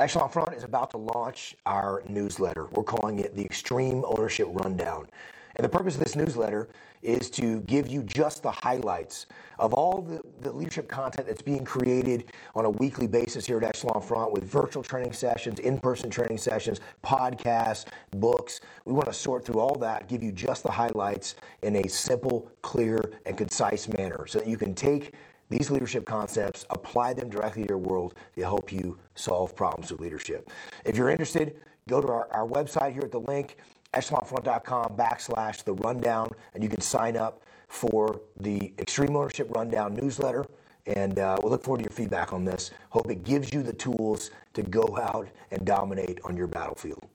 Echelon Front is about to launch our newsletter. We're calling it The Extreme Ownership Rundown. And the purpose of this newsletter is to give you just the highlights of all the leadership content that's being created on a weekly basis here at Echelon Front with virtual training sessions, in-person training sessions, podcasts, books. We want to sort through all that, give you just the highlights in a simple, clear, and concise manner so that you can take these leadership concepts, apply them directly to your world to help you solve problems with leadership. If you're interested, go to our website here at the link, echelonfront.com/the rundown, and you can sign up for the Extreme Ownership Rundown newsletter. And we'll look forward to your feedback on this. Hope it gives you the tools to go out and dominate on your battlefield.